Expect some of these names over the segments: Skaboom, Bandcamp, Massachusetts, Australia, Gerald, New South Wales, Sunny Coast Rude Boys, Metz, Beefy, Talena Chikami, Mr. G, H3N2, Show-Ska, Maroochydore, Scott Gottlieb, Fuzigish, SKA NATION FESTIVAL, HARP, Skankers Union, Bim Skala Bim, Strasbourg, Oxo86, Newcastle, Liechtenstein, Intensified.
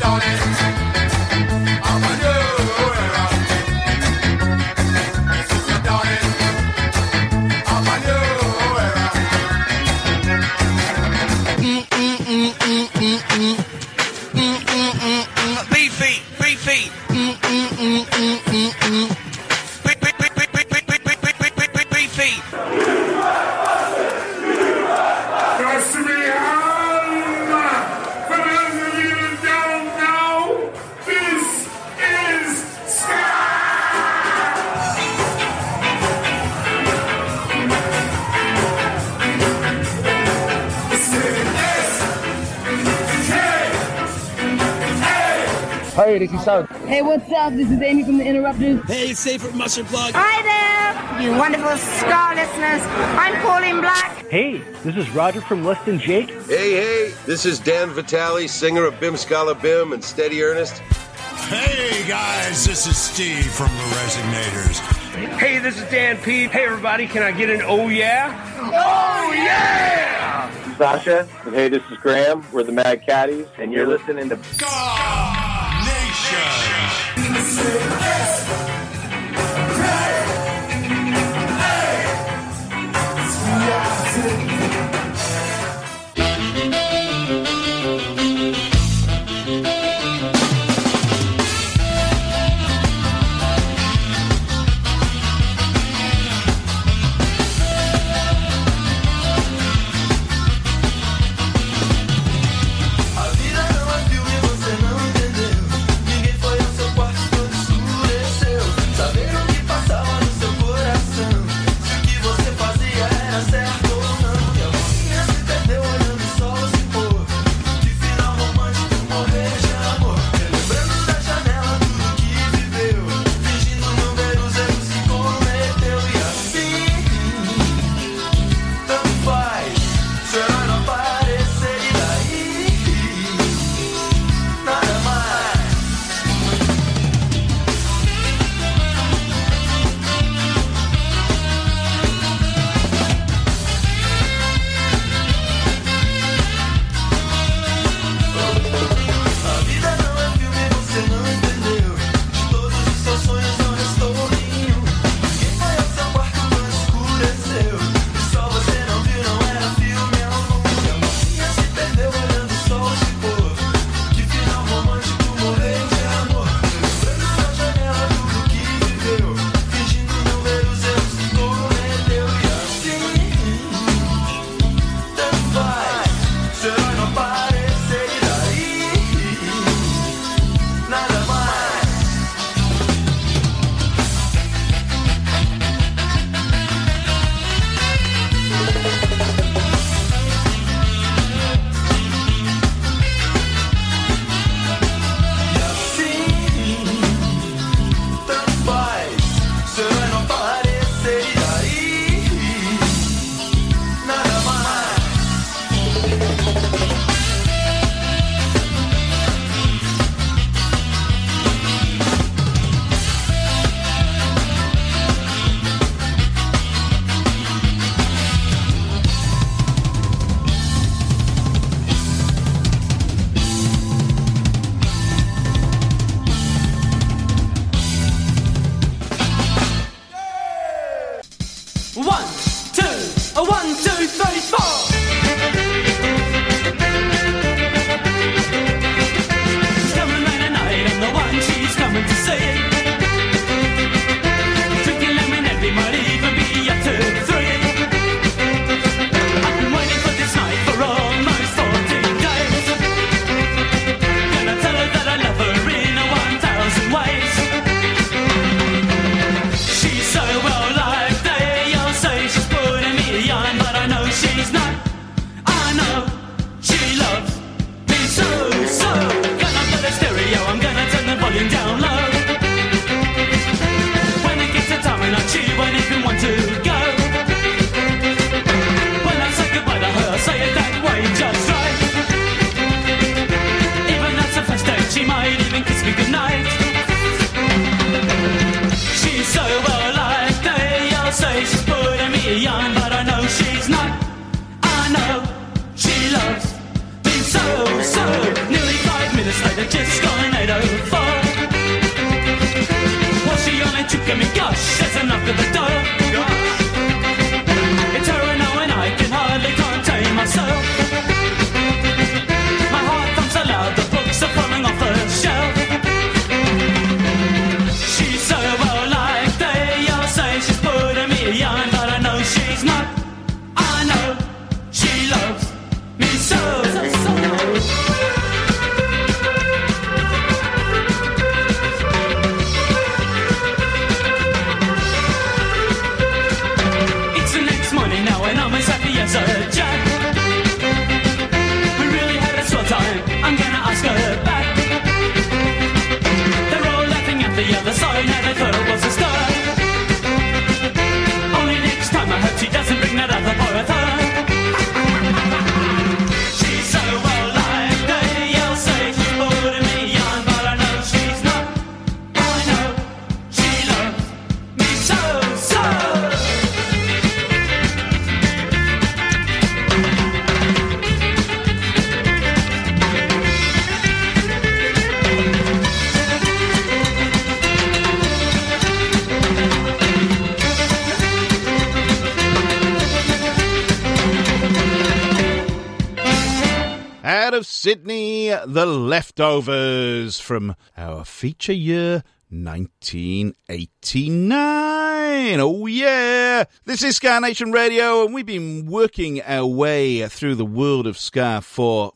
Don't it? Hey, this is Sound. Hey, what's up? This is Amy from The Interrupters. Hey, it's Safe from Mustard Plug. Hi there, you wonderful Ska listeners. I'm Pauline Black. Hey, this is Roger from Lust and Jake. Hey, this is Dan Vitale, singer of Bim Skala Bim and Steady Ernest. Hey, guys, this is Steve from The Resonators. Hey, this is Dan P. Hey, everybody, can I get an oh, yeah? Oh, yeah! Sasha. And hey, this is Graham. We're the Mad Caddies, and you're listening to Ska Nation. Sydney, The Leftovers, from our feature year 1989. Oh yeah! This is Ska Nation Radio, and we've been working our way through the world of ska for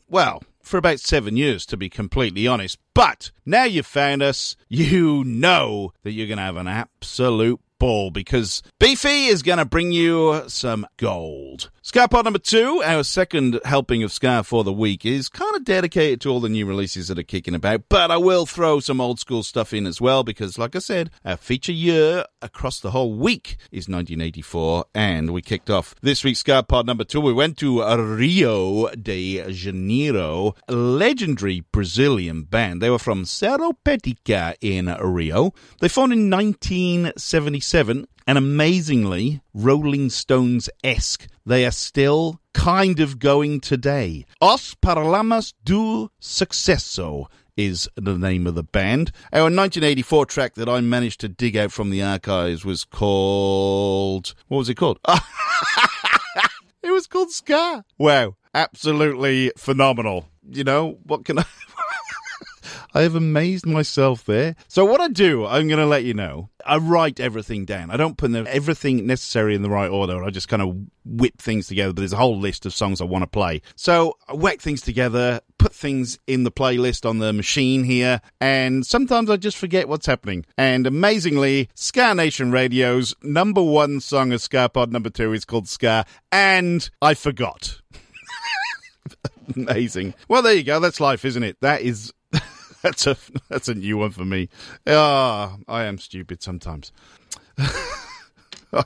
about 7 years, to be completely honest. But now you've found us, you know that you're going to have an absolute ball, because Beefy is going to bring you some gold. Ska Pod number 2, our second helping of ska for the week, is kind of dedicated to all the new releases that are kicking about, but I will throw some old school stuff in as well, because like I said, our feature year across the whole week is 1984, and we kicked off this week's Ska Pod number 2. We went to Rio de Janeiro, a legendary Brazilian band. They were from Cerro Petica in Rio. They formed in 1977, and amazingly, Rolling Stones-esque, they are still kind of going today. Os Paralamas do Sucesso is the name of the band. Our 1984 track that I managed to dig out from the archives was called... What was it called? It was called Ska. Wow, absolutely phenomenal. You know, what can I... I have amazed myself there. So what I do, I'm going to let you know. I write everything down. I don't put everything necessary in the right order. I just kind of whip things together. But there's a whole list of songs I want to play. So I whack things together, put things in the playlist on the machine here. And sometimes I just forget what's happening. And amazingly, Ska Nation Radio's number one song of Ska Pod number 2 is called Ska. And I forgot. Amazing. Well, there you go. That's life, isn't it? That's a new one for me. I am stupid sometimes. I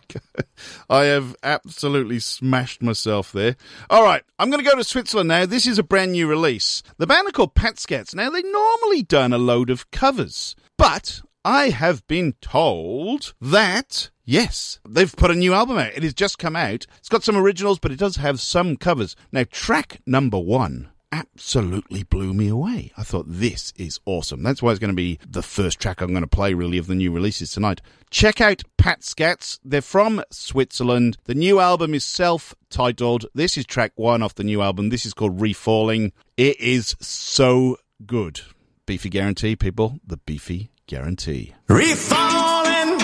have absolutely smashed myself there. All right, I'm going to go to Switzerland now. This is a brand new release. The band are called Patskats. Now, they've normally done a load of covers, but I have been told that... Yes, they've put a new album out. It has just come out. It's got some originals, but it does have some covers. Now, track number 1 absolutely blew me away. I thought, this is awesome. That's why it's going to be the first track I'm going to play, really, of the new releases tonight. Check out Patskats. They're from Switzerland. The new album is self-titled. This is track one off the new album. This is called Refalling. It is so good. Beefy guarantee, people. The Beefy guarantee. Refalling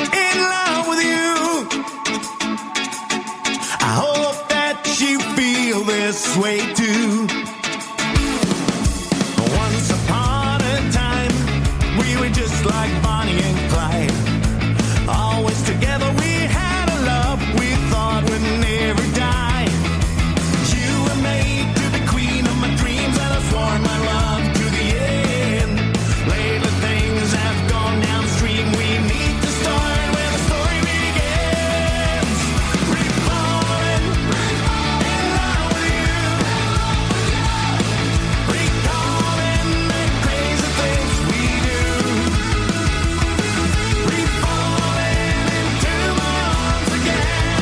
in love with you. I hope that you feel this way too. Once upon a time, we were just like Bonnie and Clyde. Always together, we had a love we thought would never die. You were made to be queen of my dreams, and I swore my love to the end. Lately things have gone downstream. We need to start where the story begins. Refalling in love with you. Recalling the crazy things we do. Refalling into my arms again.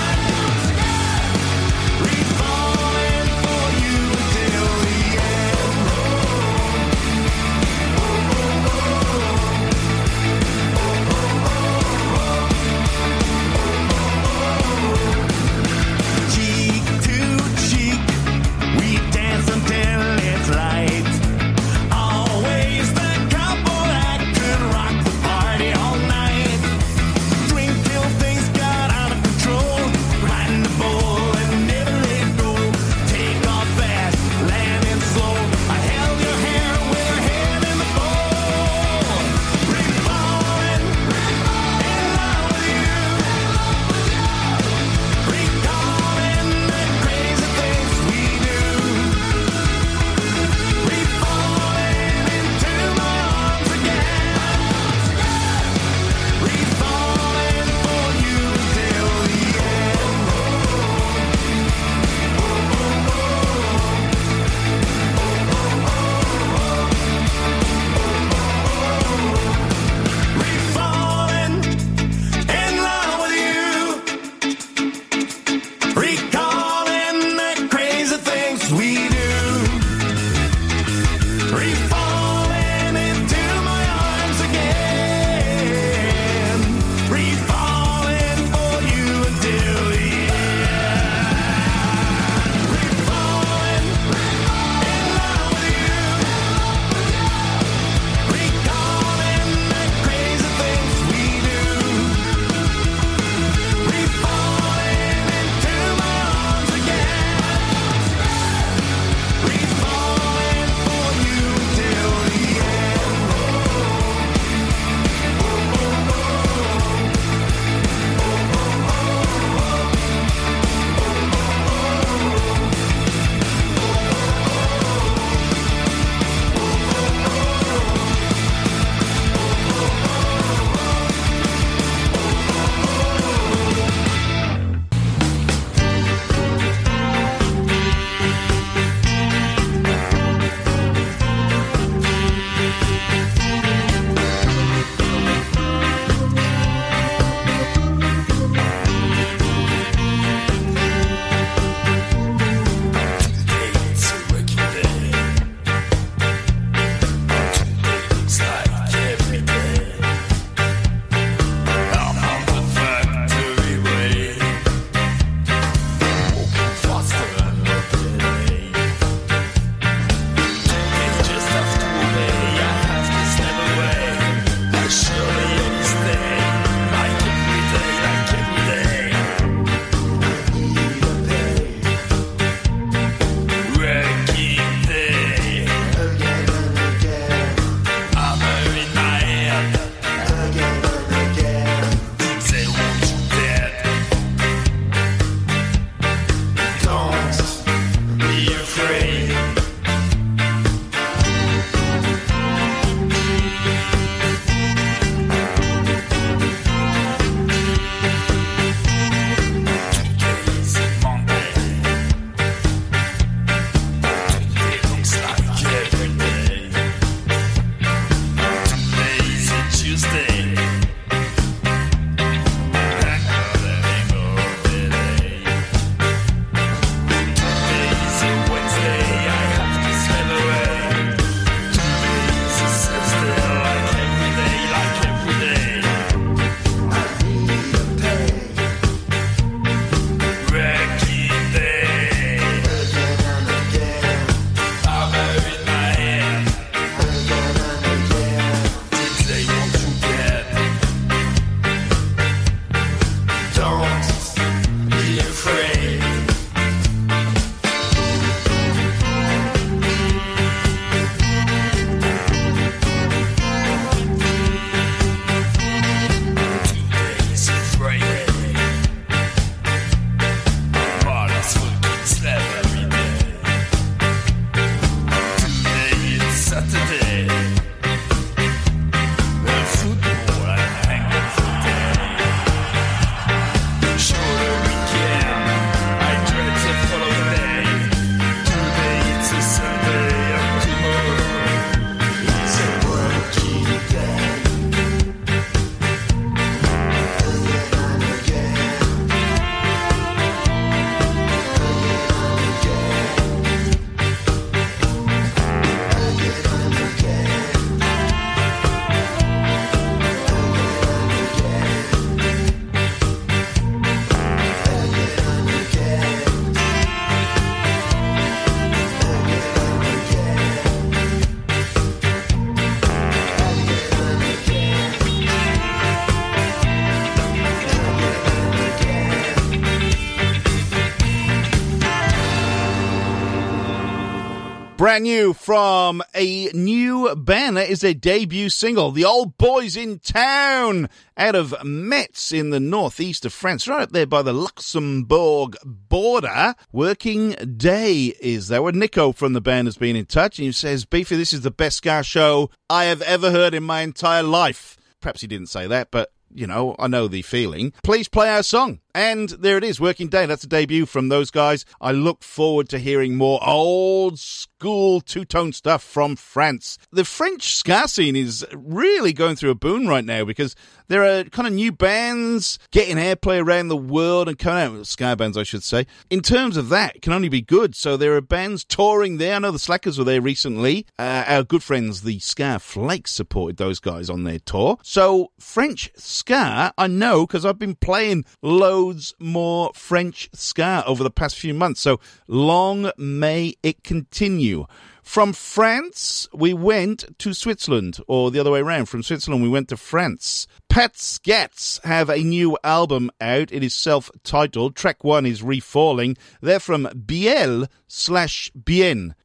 Brand new from a new band. That is their debut single, The Old Boys in Town, out of Metz in the northeast of France, right up there by the Luxembourg border. Working Day is there. Well, Nico from the band has been in touch, and he says, Beefy, this is the best ska show I have ever heard in my entire life. Perhaps he didn't say that, but you know, I know the feeling. Please play our song. And there it is, Working Day. That's a debut from those guys. I look forward to hearing more old school two-tone stuff from France. The French ska scene is really going through a boom right now because there are kind of new bands getting airplay around the world and coming out, ska bands I should say. In terms of that, it can only be good. So there are bands touring there. I know the Slackers were there recently. Our good friends, the Ska Flakes, supported those guys on their tour. So French ska, I know because I've been playing loads more French ska over the past few months, so long may it continue. From France, we went to Switzerland, or the other way around. From Switzerland, we went to France. Patskats have a new album out. It is self-titled. Track one is Refalling. They're from Biel/Bienne,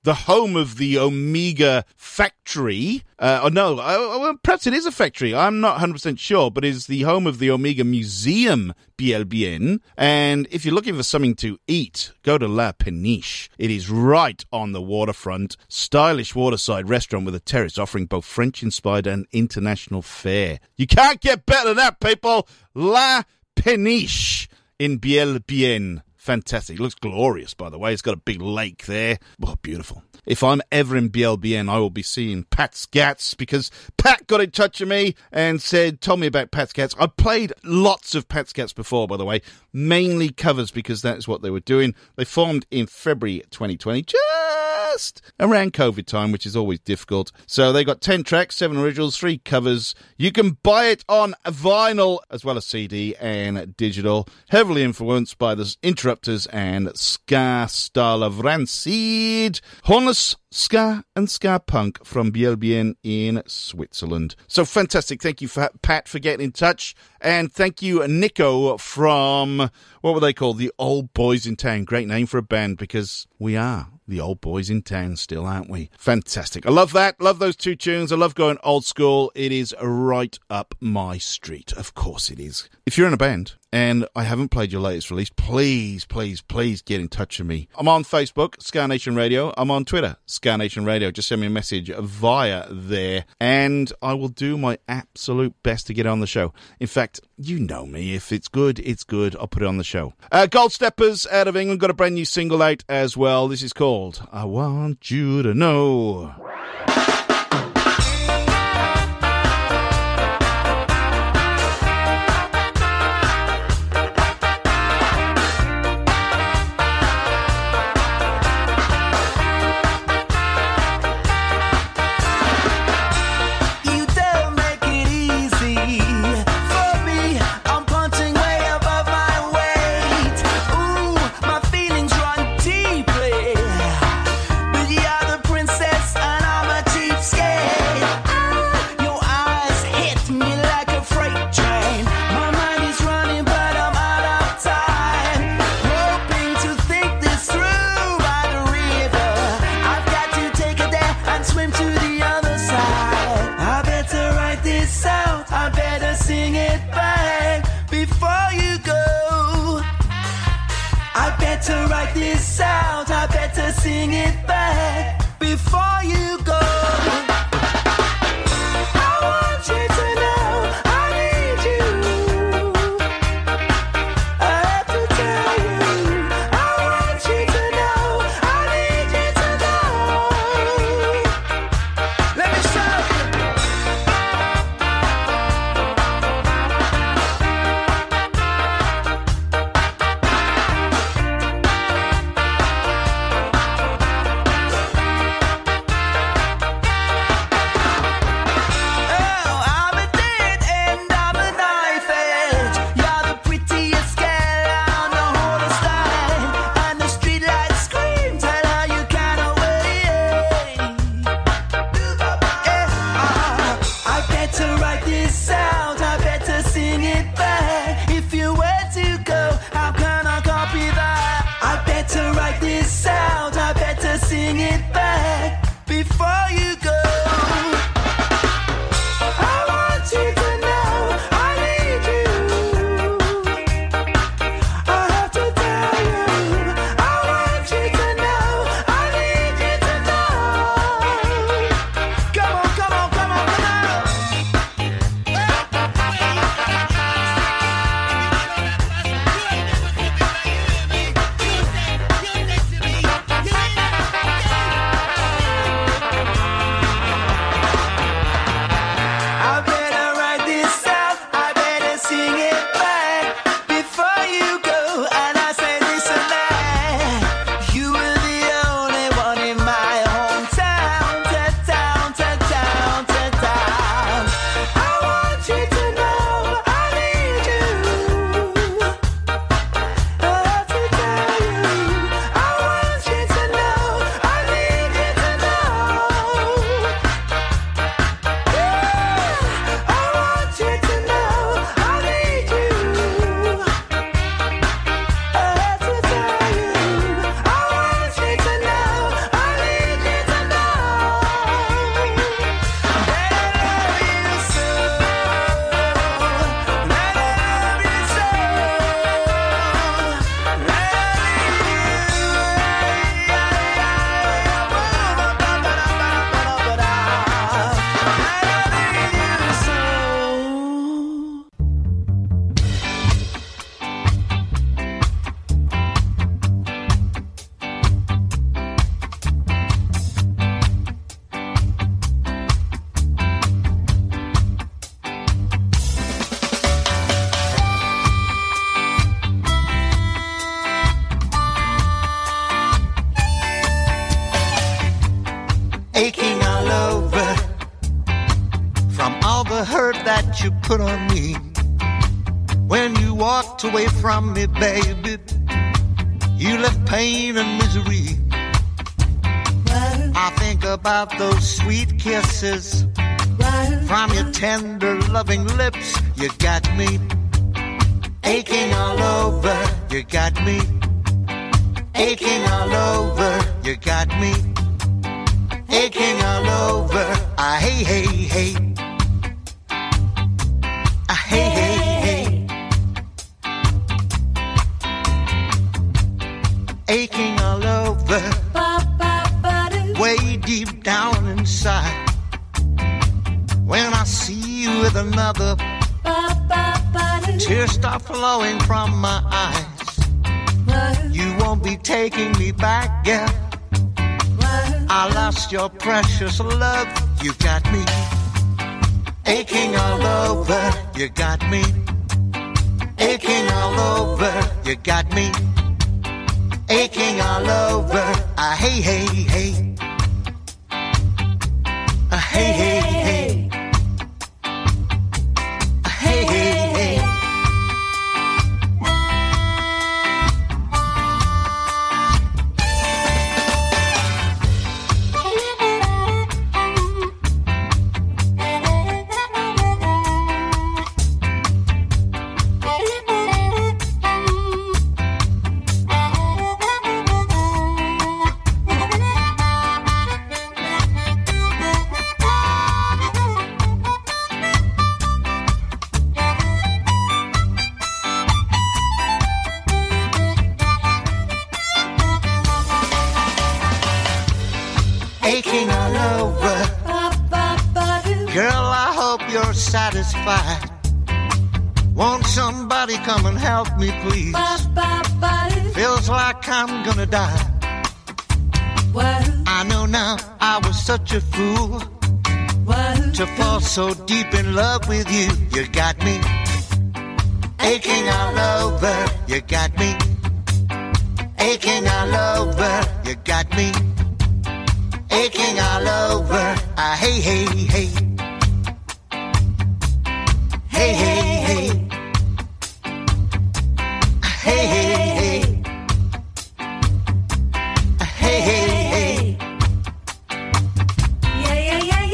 the home of the Omega factory. Perhaps it is a factory. I'm not 100% sure, but it's the home of the Omega Museum, Biel/Bienne. And if you're looking for something to eat, go to La Peniche. It is right on the waterfront. Stylish waterside restaurant with a terrace offering both French-inspired and international fare. You can't get better than that, people. La Peniche in Biel/Bienne. Fantastic. It looks glorious, by the way. It's got a big lake there. Oh, beautiful. If I'm ever in Biel/Bienne, I will be seeing Patskats, because Pat got in touch with me and said, tell me about Patskats. I played lots of Patskats before, by the way, mainly covers because that's what they were doing. They formed in February 2020, just around COVID time, which is always difficult. So they got 10 tracks, 7 originals, 3 covers. You can buy it on vinyl as well as CD and digital. Heavily influenced by the Interrupters and Ska Stala Rancid. Honest ska and ska punk from Biel/Bienne in Switzerland. So fantastic. Thank you, Pat, for getting in touch. And thank you, Nico, from, what were they called? The Old Boys in Town. Great name for a band, because we are the Old Boys in Town still, aren't we? Fantastic. I love that. Love those two tunes. I love going old school. It is right up my street. Of course it is. If you're in a band and I haven't played your latest release, please, please, please get in touch with me. I'm on Facebook, Ska Nation Radio. I'm on Twitter, Ska Nation Radio. Just send me a message via there and I will do my absolute best to get on the show. In fact, you know me. If it's good, it's good. I'll put it on the show. Gold Steppers out of England got a brand new single out as well. This is called I Want You to Know. you put on me when you walked away from me, baby. You left pain and misery. Right. I think about those sweet kisses right. from your tender, loving lips. You got me aching all over. You got me aching all over. You got me aching all over. Ah, hey, hey, hey. Ah, hey, hey, hey. Aching all over. Way deep down inside. When I see you with another, tears start flowing from my eyes. You won't be taking me back, yeah. I lost your precious love. You got me aching all over. You got me aching all over. You got me aching all over. Ah, hey, hey, hey. Ah, hey, hey, hey. Ah, hey, hey, hey. Satisfied. Won't somebody come and help me, please? Feels like I'm gonna die. I know now I was such a fool to fall so deep in love with you. You got me aching all over. You got me aching all over. You got me aching all over. Ah, hey, hey, hey. Hey, hey, hey. Hey, hey, hey. Hey, hey, hey. Yeah, yeah, yeah,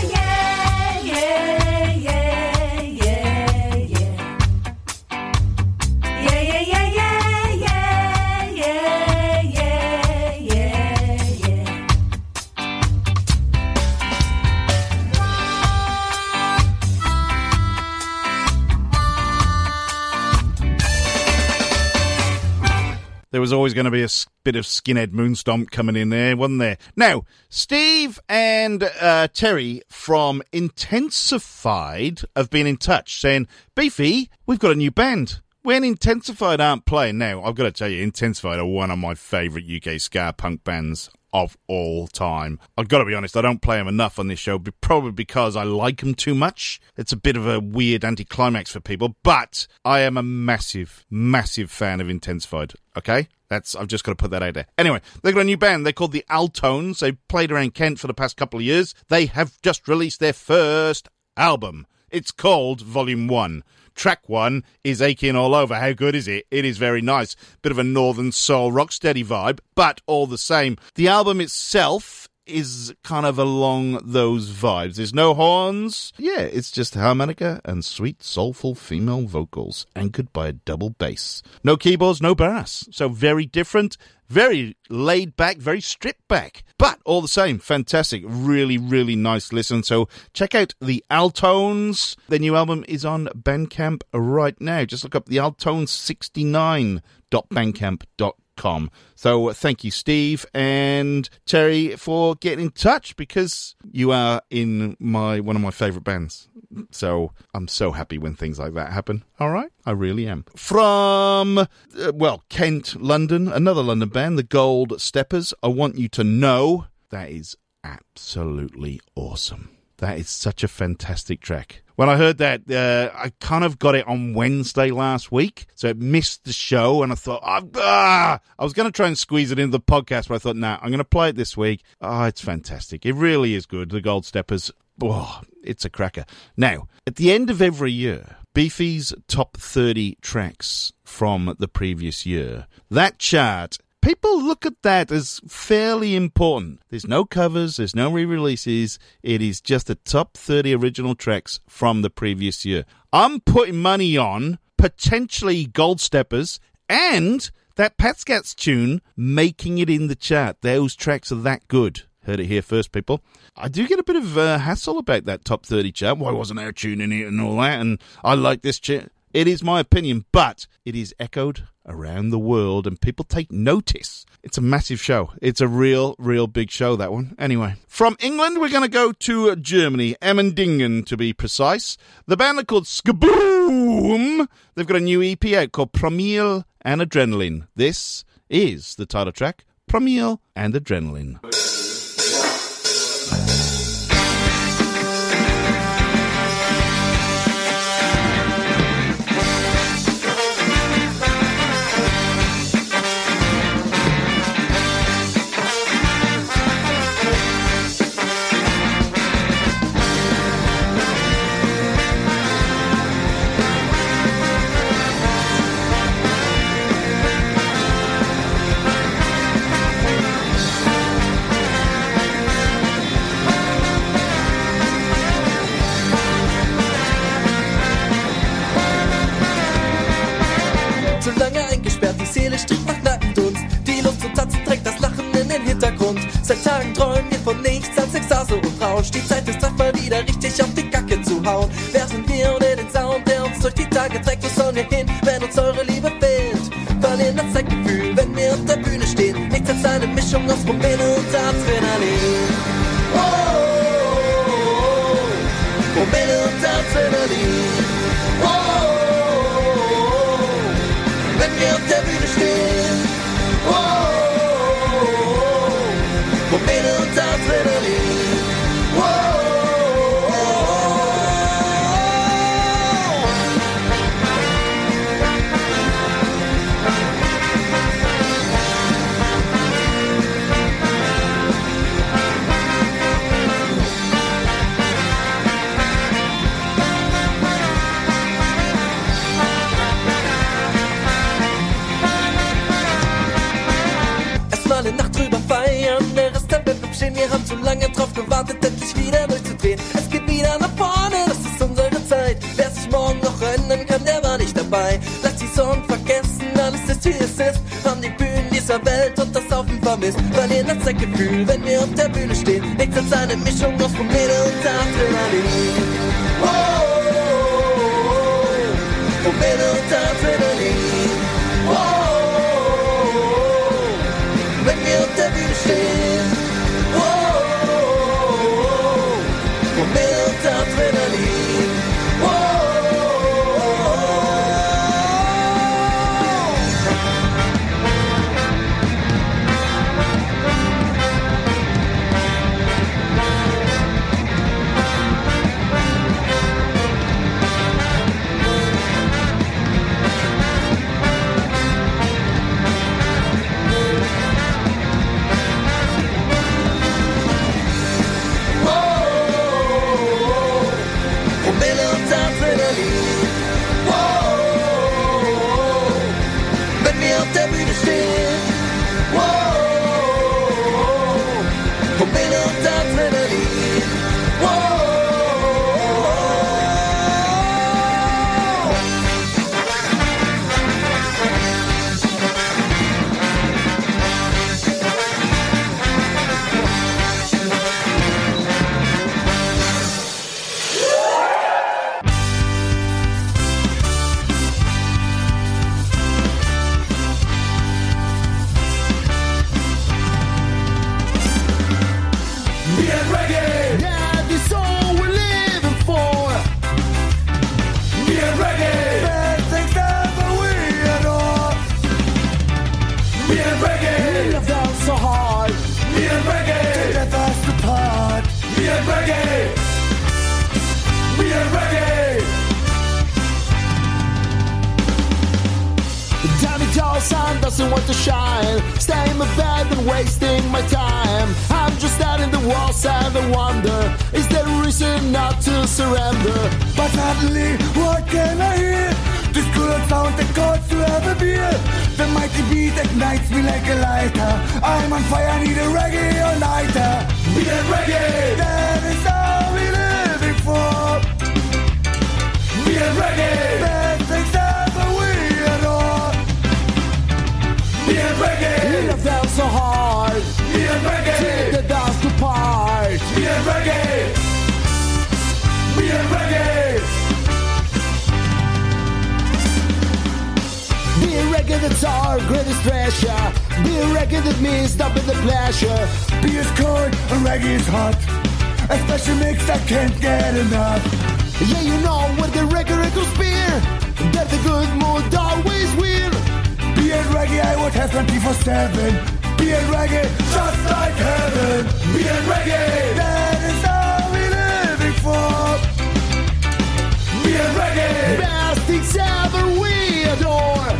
yeah, yeah, yeah, yeah, yeah, yeah. Yeah, yeah, yeah, yeah, yeah, yeah, yeah, yeah, yeah. There was always going to be a bit of skinhead moonstomp coming in there, wasn't there? Now, Steve and Terry from Intensified have been in touch saying, Beefy, we've got a new band. When Intensified aren't playing now, I've got to tell you, Intensified are one of my favourite UK ska punk bands of all time. I've got to be honest, I don't play them enough on this show, but probably because I like them too much. It's a bit of a weird anticlimax for people, but I am a massive, massive fan of Intensified. Okay? I've just got to put that out there. Anyway, they've got a new band. They're called The Altones. They've played around Kent for the past couple of years. They have just released their first album. It's called Volume 1. Track 1 is Aching All Over. How good is it? It is very nice. Bit of a northern soul rocksteady vibe, but all the same. The album itself is kind of along those vibes. There's no horns. Yeah, it's just harmonica and sweet, soulful female vocals anchored by a double bass. No keyboards, no brass. So very different, very laid back, very stripped back. But all the same, fantastic. Really, really nice listen. So check out The Altones. Their new album is on Bandcamp right now. Just look up The Altones69.bandcamp.com. So thank you, Steve and Terry, for getting in touch, because you are in one of my favourite bands. So I'm so happy when things like that happen. All right? I really am. From, Kent, London, another London band, the Gold Steppers. I Want You to Know. That is absolutely awesome. That is such a fantastic track. When I heard that, I kind of got it on Wednesday last week, so it missed the show, and I thought, I was going to try and squeeze it into the podcast, but I thought, nah, I'm going to play it this week. It's fantastic. It really is good. The Gold Steppers, oh, it's a cracker. Now, at the end of every year, Beefy's top 30 tracks from the previous year. That chart, people look at that as fairly important. There's no covers, there's no re-releases. It is just the top 30 original tracks from the previous year. I'm putting money on potentially Gold Steppers and that Patskats tune making it in the chart. Those tracks are that good. Heard it here first, people. I do get a bit of hassle about that top 30 chart. Why wasn't our tune in it and all that? And I like this chart. It is my opinion, but it is echoed around the world and people take notice. It's a massive show. It's a real, real big show, that one. Anyway, from England, we're going to go to Germany, Emmendingen to be precise. The band are called Skaboom. They've got a new EP out called Promille und Adrenalin. This is the title track, Promille und Adrenalin. Seit Tagen träumen wir von nichts als Ekstase und Rausch. Die Zeit ist, mal wieder richtig auf die Kacke zu hauen. Wer sind wir ohne den Sound, der uns durch die Tage trägt? Wo sollen wir hin, wenn uns eure Liebe fehlt? Verlieren das Zeitgefühl, wenn wir auf der Bühne stehen. Nichts als eine Mischung aus Promille und Adrenalin. Oh, oh, oh, Promille und Adrenalin. Oh, oh, oh, wenn wir auf der Bühne stehen. Oh, Promille und Adrenalin. Whoa, oh, oh. Erstmal eine Nacht drüber feiern. Wir haben zu lange drauf gewartet, endlich wieder durchzudrehen. Es geht wieder nach vorne, das ist unsere Zeit. Wer sich morgen noch erinnern kann, der war nicht dabei. Lass die Sorgen vergessen, alles ist wie es ist. Haben die Bühnen dieser Welt und das Saufen vermisst. Verlieren das Zeitgefühl, wenn wir auf der Bühne stehen. Nichts als eine Mischung aus Promille und Adrenalin. Oh, oh, oh, Promille und Adrenalin. Oh, oh, oh, wenn wir auf der Bühne stehen. doesn't want to shine. Staying in bed and wasting my time. I'm just standing the walls and I wonder, is there a reason not to surrender? But suddenly, what can I hear? This cruel sound that calls to have a beer. The mighty beat ignites me like a lighter. I'm on fire, I need a reggae all-nighter. We get reggae, that is all we're living for. We get reggae, best things ever we adore. We get reggae, we have danced so hard. We get reggae, take the dance to part. We get reggae, we get reggae. Be a reggae that's our greatest treasure. Be a reggae that means double the pleasure. Beer is cold and reggae is hot. A special mix I can't get enough. Yeah, you know where the reggae echoes beer. That the good mood always will. Be a reggae I would have 24/7. Be a reggae just like heaven. Be a reggae that is all we're living for. Be a reggae best things ever we adore.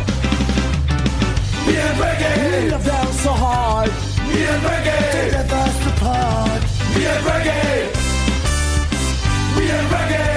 We are reggae. We have danced so hard. We are reggae. Take that dance apart. We are reggae. We are reggae.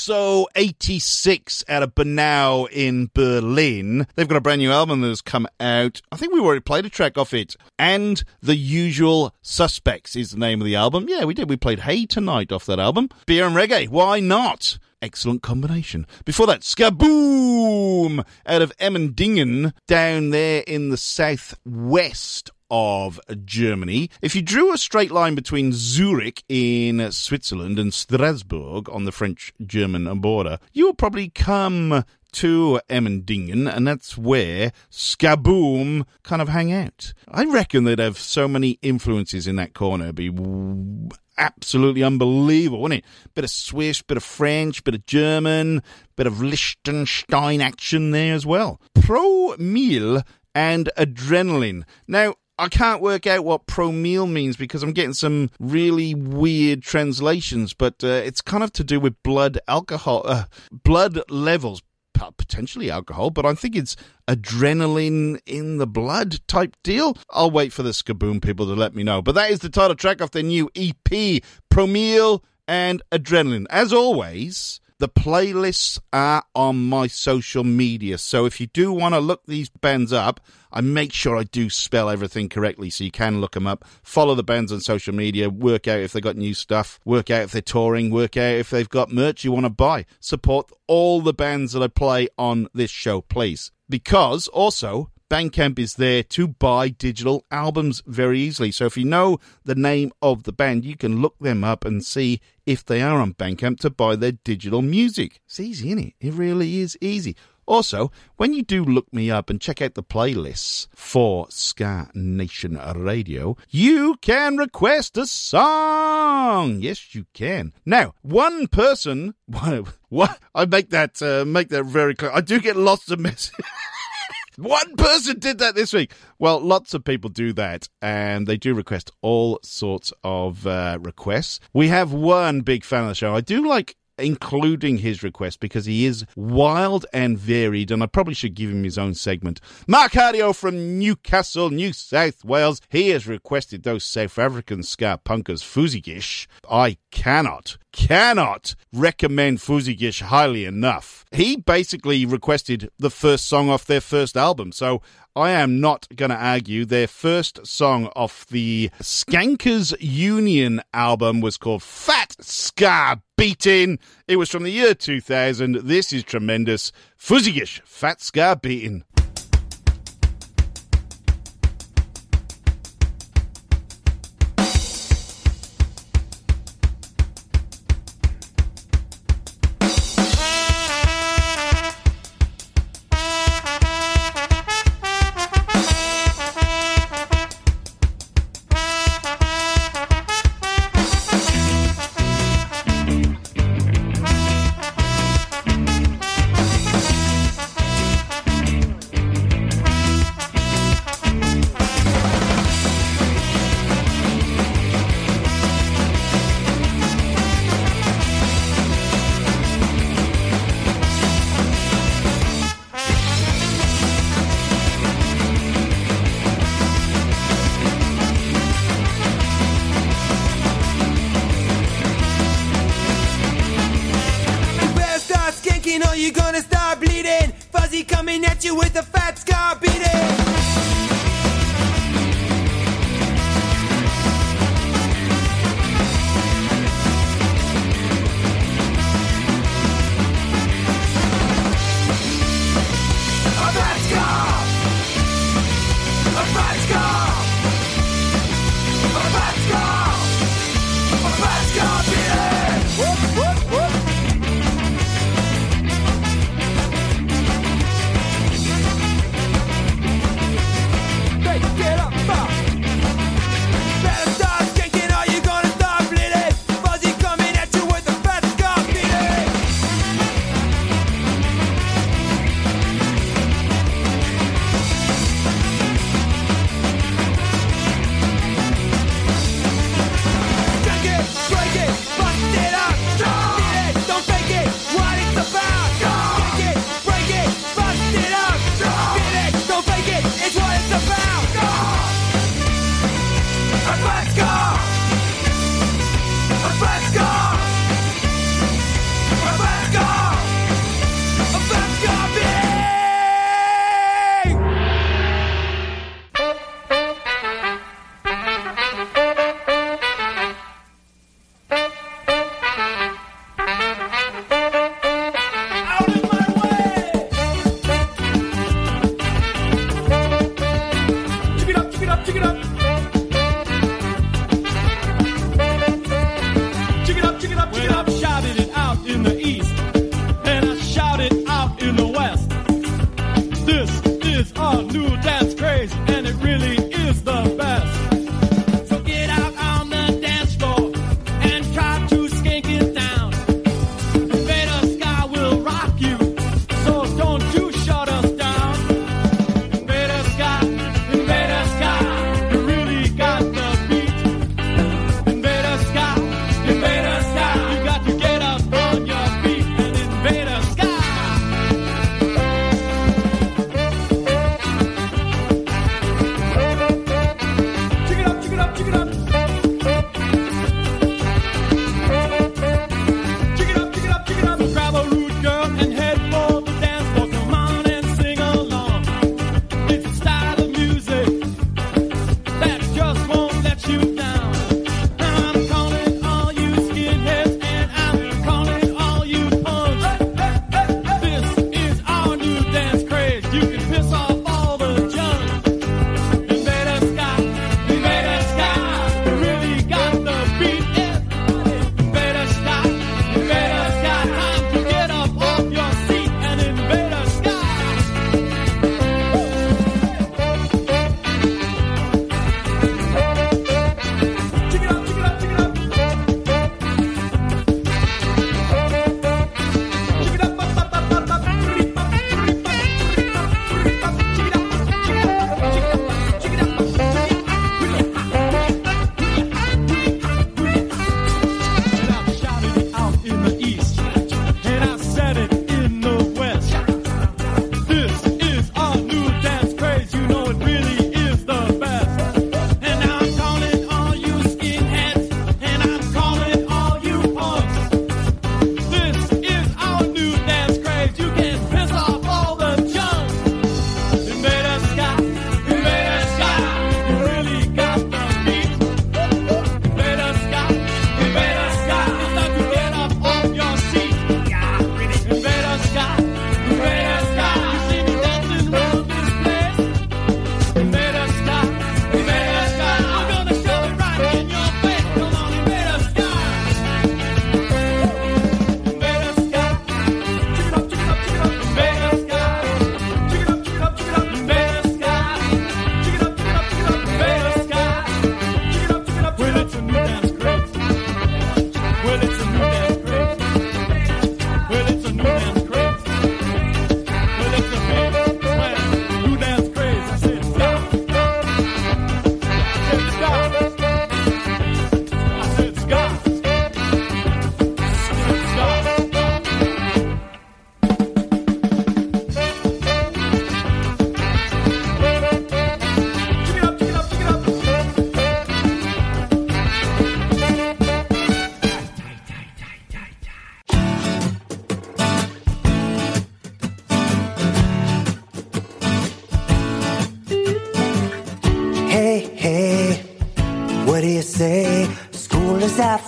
So 86 out of Bernau in Berlin. They've got a brand new album that has come out. I think we already played a track off it. And The Usual Suspects is the name of the album. Yeah, we did. We played Hey Tonight off that album. Beer and reggae. Why not? Excellent combination. Before that, Skaboom out of Emmendingen down there in the southwest of Germany. If you drew a straight line between Zurich in Switzerland and Strasbourg on the French-German border, you will probably come to Emmendingen, and that's where Skaboom kind of hang out. I reckon they'd have so many influences in that corner. It'd be absolutely unbelievable, wouldn't it? Bit of Swiss, bit of French, bit of German, bit of Liechtenstein action there as well. Promille and Adrenalin. Now, I can't work out what promille means because I'm getting some really weird translations, but it's kind of to do with blood levels, potentially alcohol, but I think it's adrenaline in the blood type deal. I'll wait for the Skaboom people to let me know. But that is the title track off their new EP, Promille and Adrenalin. As always, the playlists are on my social media, so if you do want to look these bands up, I make sure I do spell everything correctly so you can look them up. Follow the bands on social media, work out if they've got new stuff, work out if they're touring, work out if they've got merch you want to buy. Support all the bands that I play on this show, please. Because, also, Bandcamp is there to buy digital albums very easily. So if you know the name of the band, you can look them up and see if they are on Bandcamp to buy their digital music. It's easy, isn't it? It really is easy. Also, when you do look me up and check out the playlists for Ska Nation Radio, you can request a song. Yes, you can. Now, one person... What? I make that very clear. I do get lots of messages... One person did that this week. Well, lots of people do that, and they do request all sorts of requests. We have one big fan of the show. I do like including his request, because he is wild and varied, and I probably should give him his own segment. Mark Hardio from Newcastle, New South Wales, he has requested those South African ska punkers Fuzigish. I cannot recommend Fuzigish highly enough. He basically requested the first song off their first album, so I am not going to argue. Their first song off the Skankers Union album was called Fat Scar Beating. It was from the year 2000. This is tremendous. Fuzigish, Fat Scar Beating.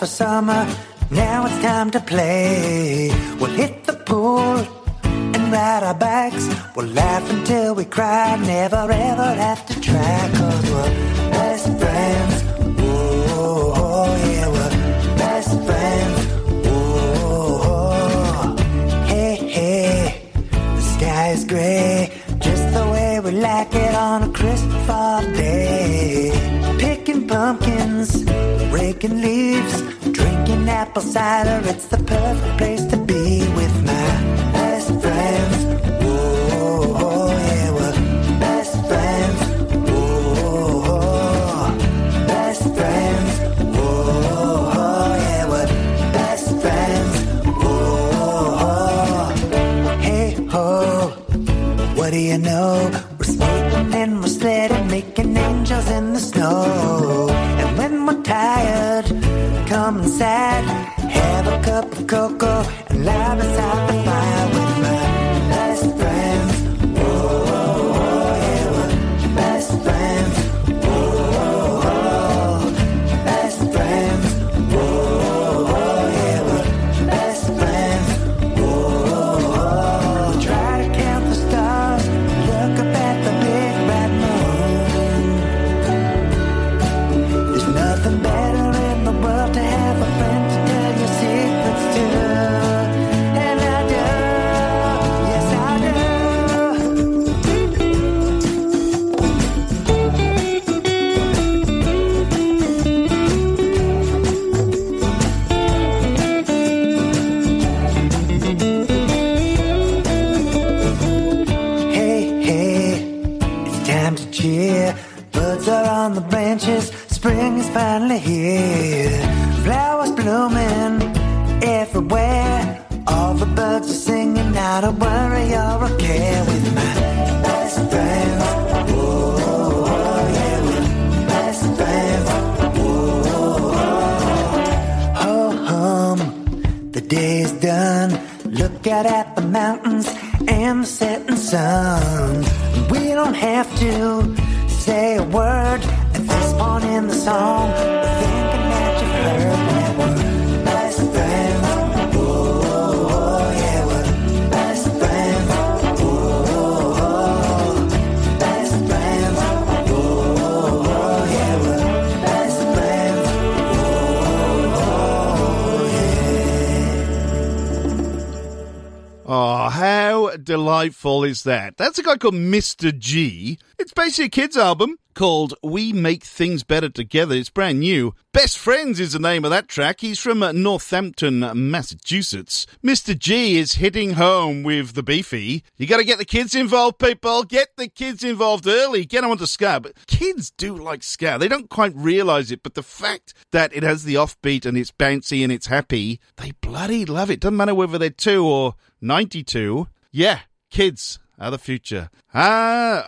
Summer, now it's time to play. We'll hit the pool and ride our bikes. We'll laugh until we cry, never ever have to try. Cause we're best friends. Oh, oh yeah, we're best friends. Oh, oh, hey, hey, the sky is grey, just the way we like it on a crisp fall day. Picking pumpkins, breaking leaves, drinking apple cider, it's the perfect place to be with my best friends. Oh, oh yeah, we're best friends. Oh, oh, best friends. Oh, oh yeah, we're best friends. Oh, oh, hey ho, what do you know? We're skating and we're sledding, making angels in the snow. And when we're tired, come inside, have a cup of cocoa, and lie beside the fire with my best friends. Oh, oh, oh yeah, we're best friends. Oh, oh, oh, best friends. Oh, oh, oh yeah, we're best friends. Oh, oh, oh. Try to count the stars, look up at the big red moon. There's nothing better to have a friend to tell your secrets to, and I do, yes I do. Hey, hey, it's time to cheer, birds are on the branches, spring is finally here. Flowers blooming everywhere, all the birds are singing, not a worry or a care with my best friends. Oh, oh, oh yeah, we're best friends. Oh, oh, oh. Home, the day is done, look out at the mountains and the setting sun. We don't have to say a word, at this point in the song we're thinking that you've heard. Oh, how delightful is that? That's a guy called Mr. G. It's basically a kids' album called We Make Things Better Together. It's brand new. Best Friends is the name of that track. He's from Northampton, Massachusetts. Mr. G is hitting home with the beefy. You got to get the kids involved, people. Get the kids involved early. Get them onto ska. But kids do like ska. They don't quite realise it, but the fact that it has the offbeat and it's bouncy and it's happy, they bloody love it. Doesn't matter whether they're 2 or 92. Yeah, kids are the future. I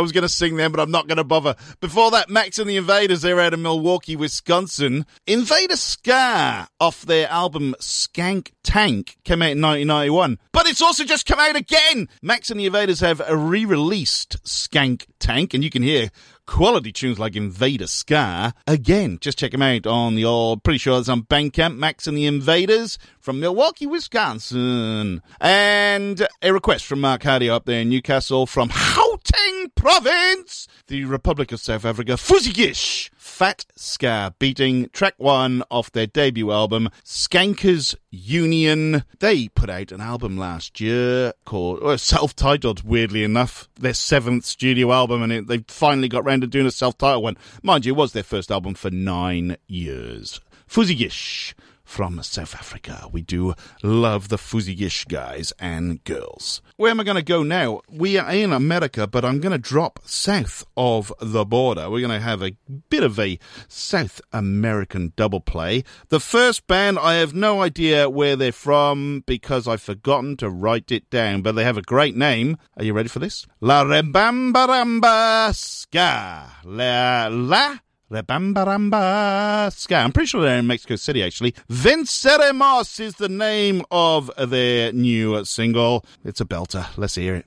was gonna sing them, but I'm not gonna bother. Before that, Max and the Invaders, they're out of Milwaukee, Wisconsin. Invader Ska off their album Skank Tank came out in 1991. But it's also just come out again! Max and the Invaders have re-released Skank Tank, and you can hear quality tunes like Invader Ska again. Just check them out on the old, pretty sure it's on Bandcamp, Max and the Invaders from Milwaukee, Wisconsin. And a request from Mark Hardy up there in Newcastle from Gauteng Province, the Republic of South Africa, Fuzigish, Fat Scar Beating, track 1 off their debut album, Skankers Union. They put out an album last year called, self-titled, weirdly enough, their 7th studio album, and they finally got round to doing a self-titled one. Mind you, it was their first album for 9 years. Fuzigish, from South Africa. We do love the Fuzigish guys and girls. Where am I going to go now? We are in America, but I'm going to drop south of the border. We're going to have a bit of a South American double play. The first band, I have no idea where they're from because I've forgotten to write it down, but they have a great name. Are you ready for this? La Rebambaramba Ska. La Rebambaramba Ska. I'm pretty sure they're in Mexico City, actually. Venceremos is the name of their new single. It's a belter. Let's hear it.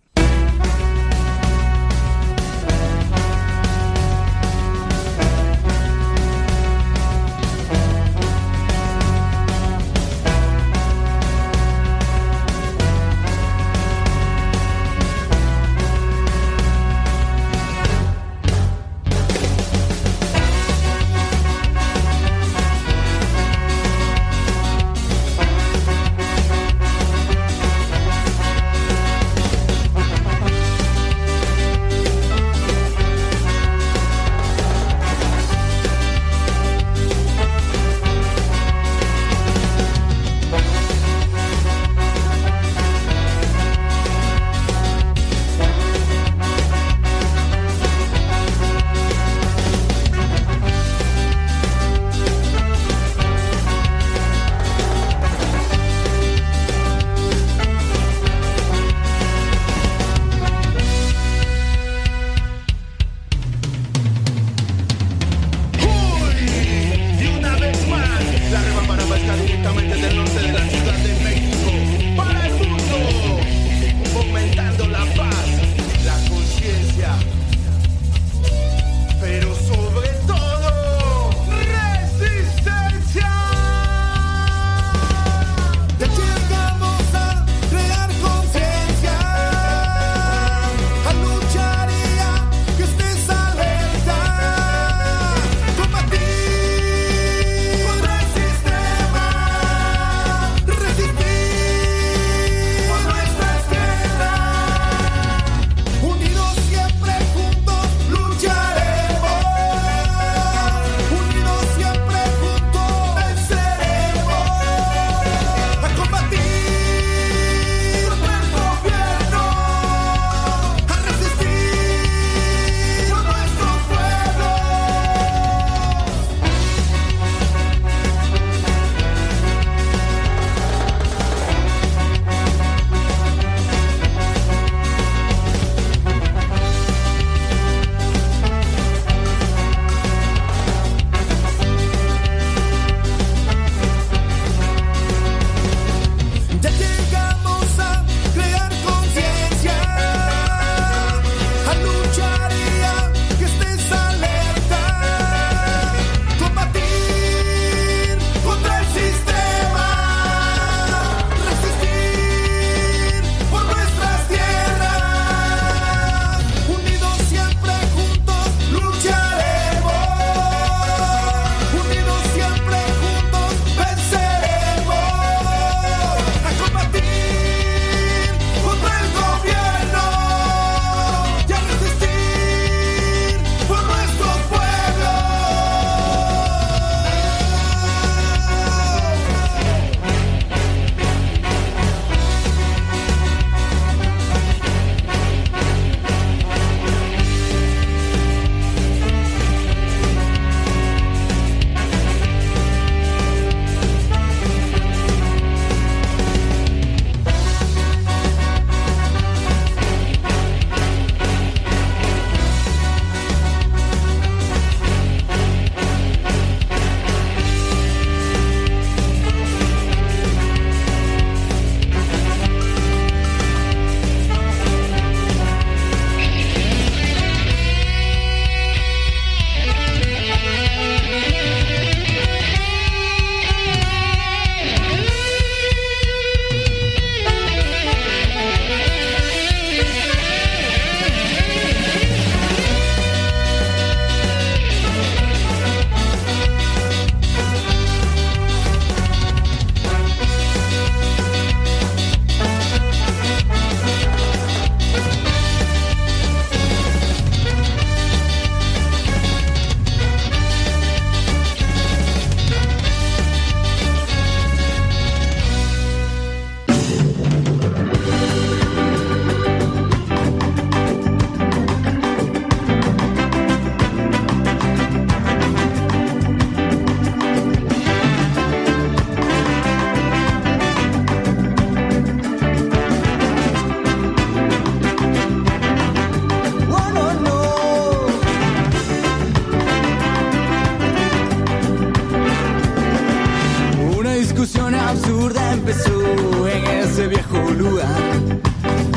boluda.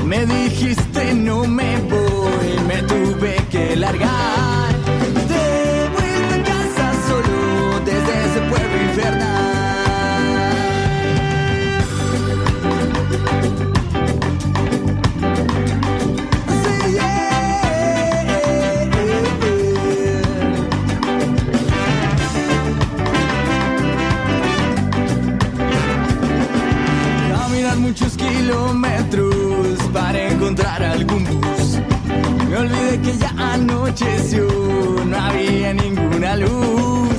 Me dijiste no me voy, me tuve que largar. De vuelta a casa solo desde ese pueblo infernal. Muchos kilómetros para encontrar algún bus. Me olvidé que ya anocheció, no había ninguna luz.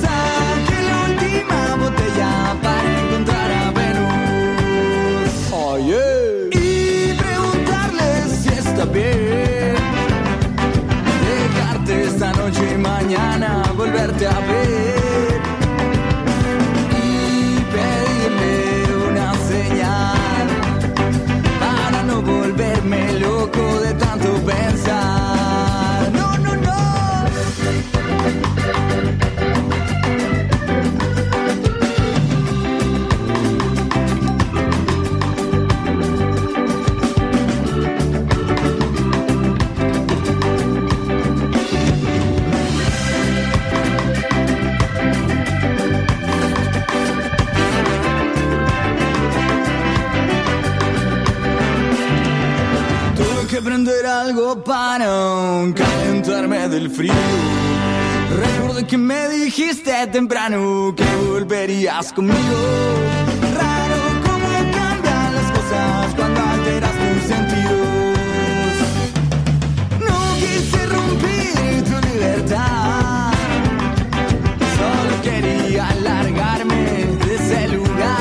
Saqué la última botella para encontrar a Venus. Oh, yeah. Y preguntarle si está bien. Dejarte esta noche y mañana volverte a ver. Y pedirle para no volverme loco de tanto pensar. No, no, no. Prender algo para calentarme del frío. Recuerdo que me dijiste temprano que volverías conmigo. Raro cómo cambian las cosas cuando alteras tus sentidos. No quise romper tu libertad, solo quería largarme de ese lugar.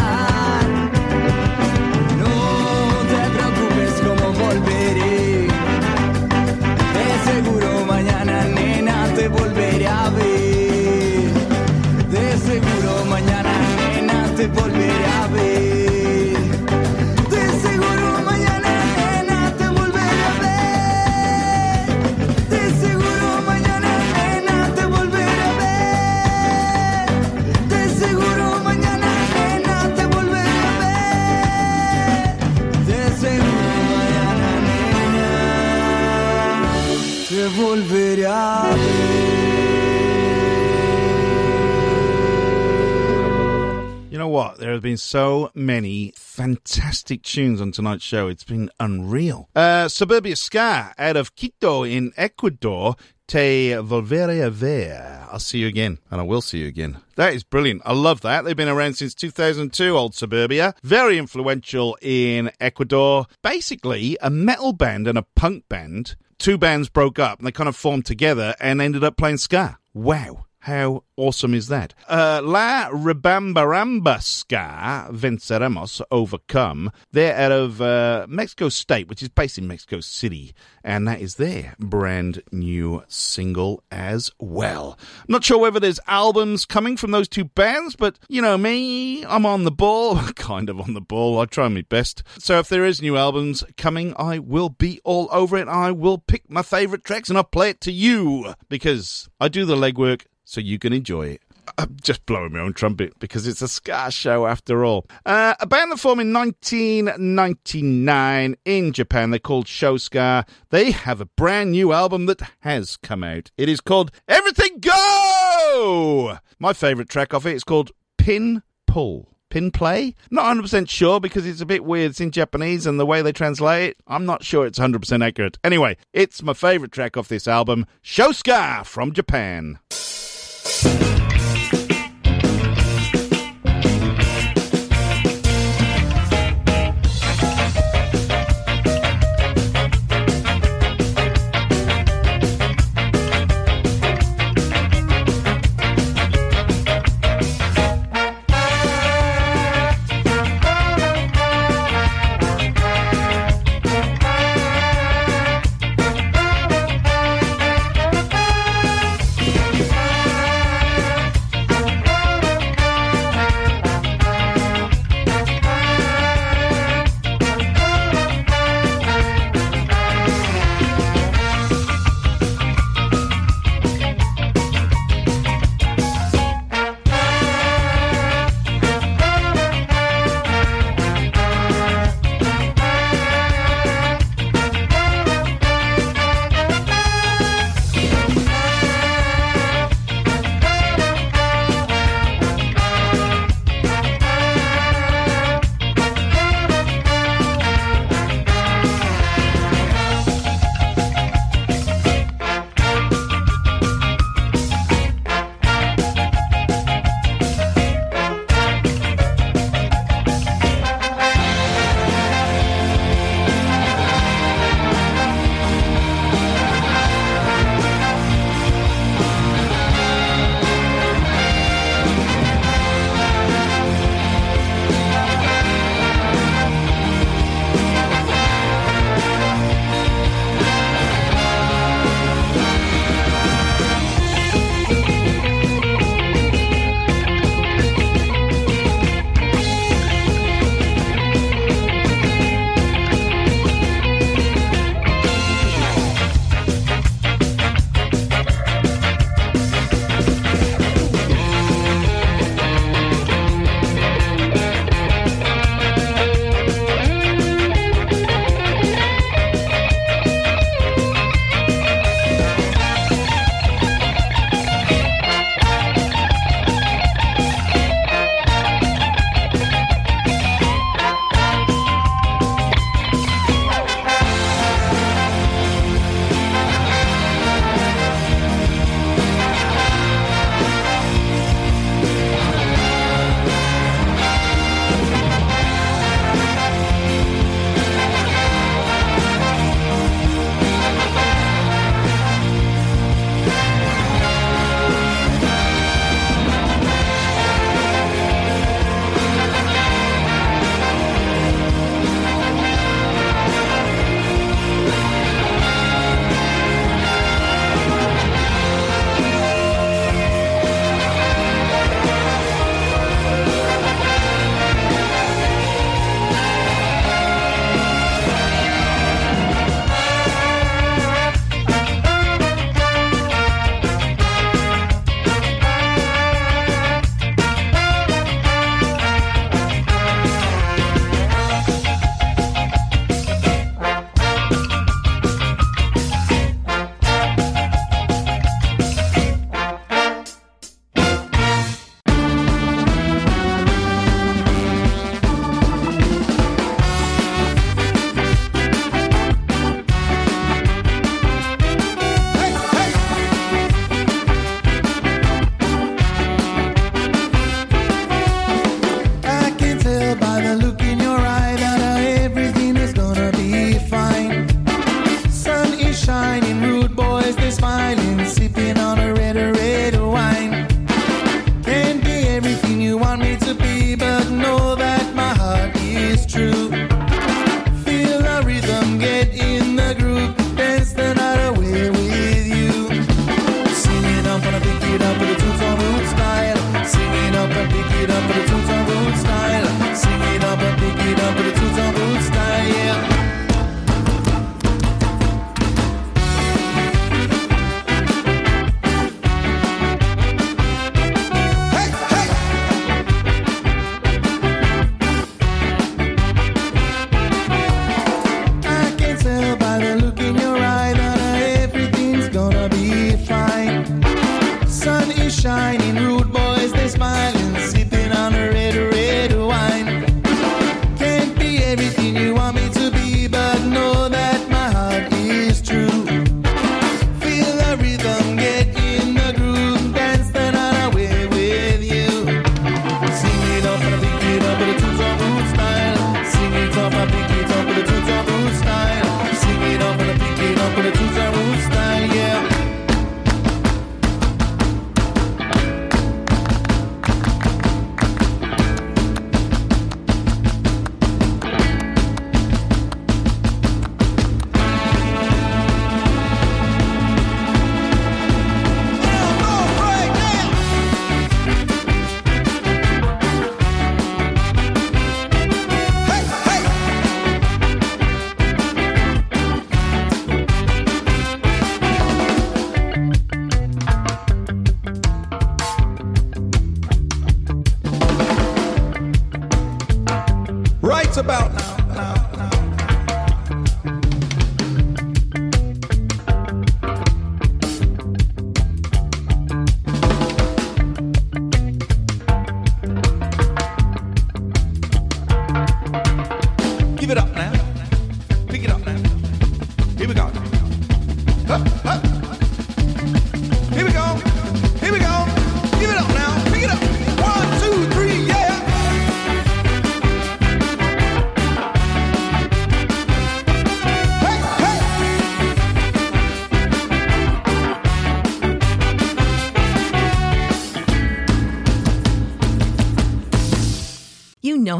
Volveré a ver, de seguro mañana, nena, te volveré a ver. De seguro mañana, nena, te volveré a ver. De seguro mañana, nena, te volveré a ver. De seguro mañana, nena, te volveré a ver. What? There have been so many fantastic tunes on tonight's show. It's been unreal. Suburbia Ska out of Quito in Ecuador. Te volveré a ver. I'll see you again, and I will see you again. That is brilliant. I love that. They've been around since 2002, Old Suburbia. Very influential in Ecuador. Basically, a metal band and a punk band. Two bands broke up, and they kind of formed together and ended up playing ska. Wow. How awesome is that? La Ribambaramba Ska, Venceremos, Overcome. They're out of Mexico State, which is based in Mexico City. And that is their brand new single as well. Not sure whether there's albums coming from those two bands, but you know me, I'm on the ball. Kind of on the ball. I try my best. So if there is new albums coming, I will be all over it. I will pick my favourite tracks and I'll play it to you because I do the legwork. So you can enjoy it. I'm just blowing my own trumpet because it's a ska show after all. A band that formed in 1999 in Japan. They're called Show Ska. They have a brand new album that has come out. It is called Everything Go! My favourite track off it is called Pin Pull. Pin Play? Not 100% sure because it's a bit weird. It's in Japanese and the way they translate it, I'm not sure it's 100% accurate. Anyway, it's my favourite track off this album, Show Ska from Japan. about now. Give it up now. Pick it up now. Here we go. Up, up. Here we go. Here we go. Give it up now. Pick it up. 1, 2, 3, yeah. You know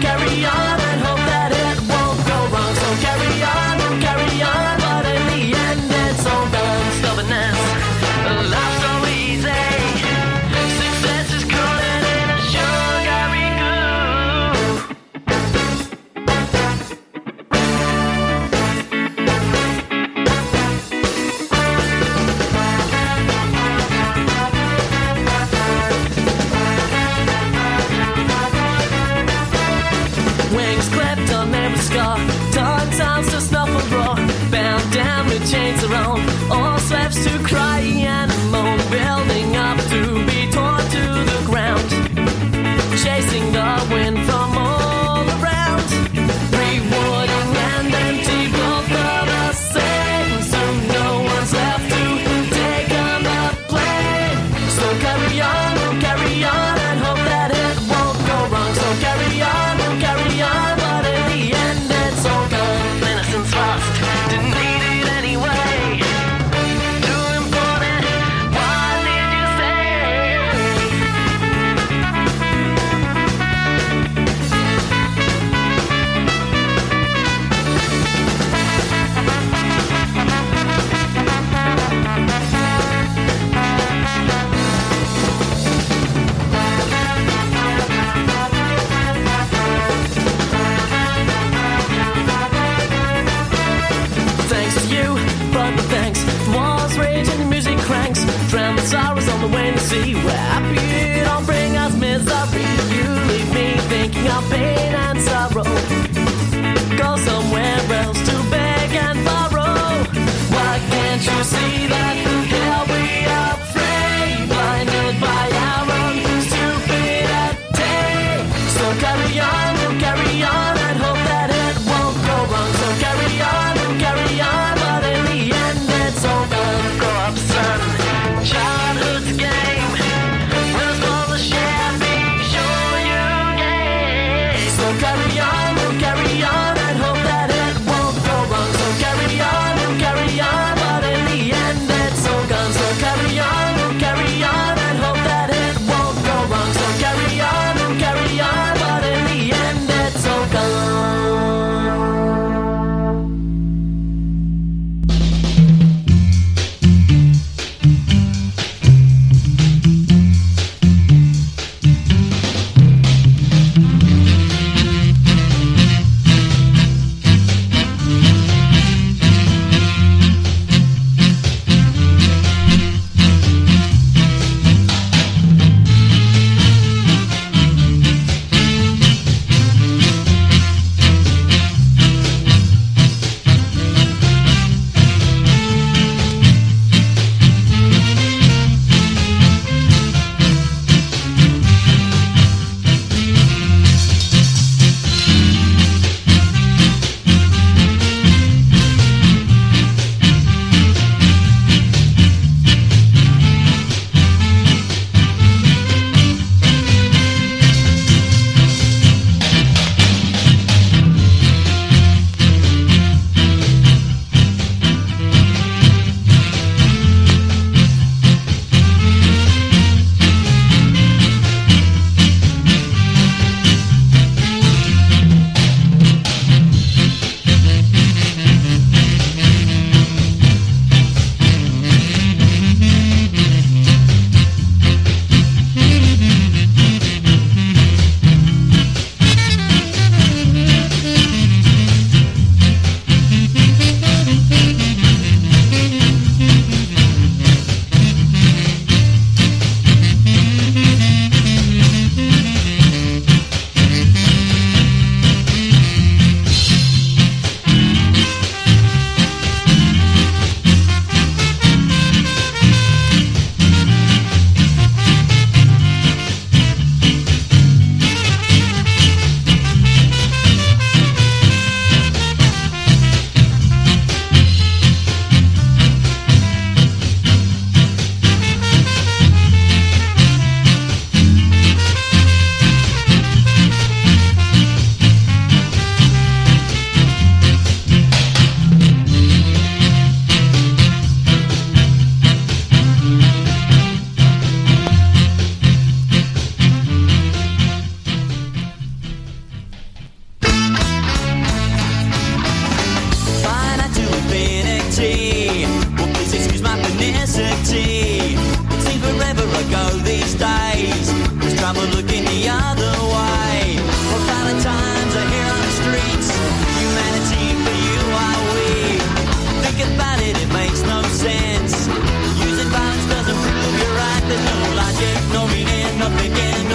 Carry on, but in the end, it's all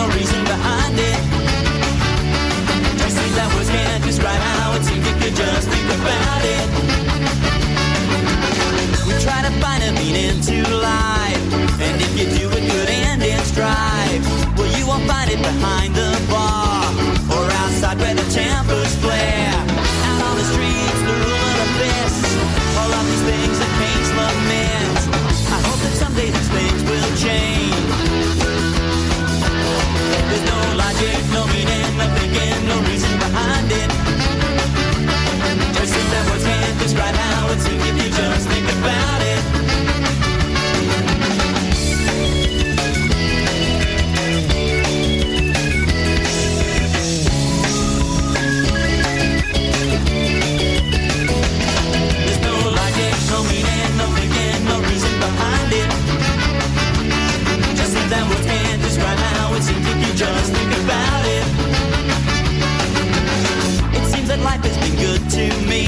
a reason behind it. Just think that words can't describe how it seems. You could just think about it. We try to find a meaning to life, and if you do a good end in strife, well, you won't find it behind the bar or outside where the tempers flare. Out on the streets, the rule of the fist, all of these things that pains lament. I hope that someday these things will change. There's no logic, no meaning, no thinking, no reason behind it. Just think that words can't describe how it seems if you just think about it. There's no logic, no meaning, no thinking, no reason behind it. Just think that words can't describe how. If you just think about it, it seems that life has been good to me.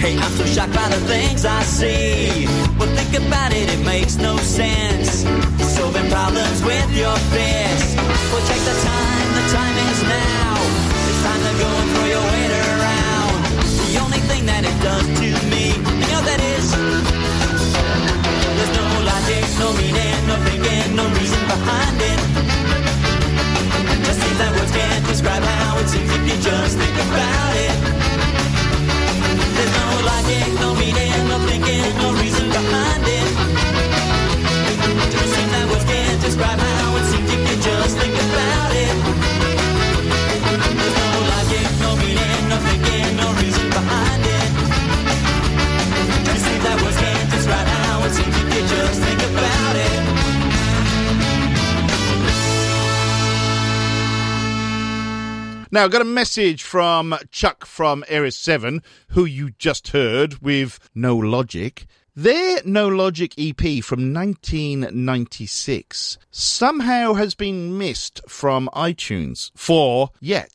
Hey, I'm so shocked by the things I see. But think about it, it makes no sense. Solving problems with your fists. Well, check the time is now. It's time to go and throw your weight around. The only thing that it does to me, you know that is, there's no logic, no meaning, no thinking, no reason behind it. Just see that words can't describe how it seems if you just think about it. There's no logic, no meaning, no thinking, no reason behind it. Just see that words can't describe how it seems if you just think about it. There's no logic, no meaning, no thinking, no reason behind it. Just see that words can't describe how it seems if you just think about it. Now, I've got a message from Chuck from Area 7, who you just heard with No Logic. Their No Logic EP from 1996 somehow has been missed from iTunes for,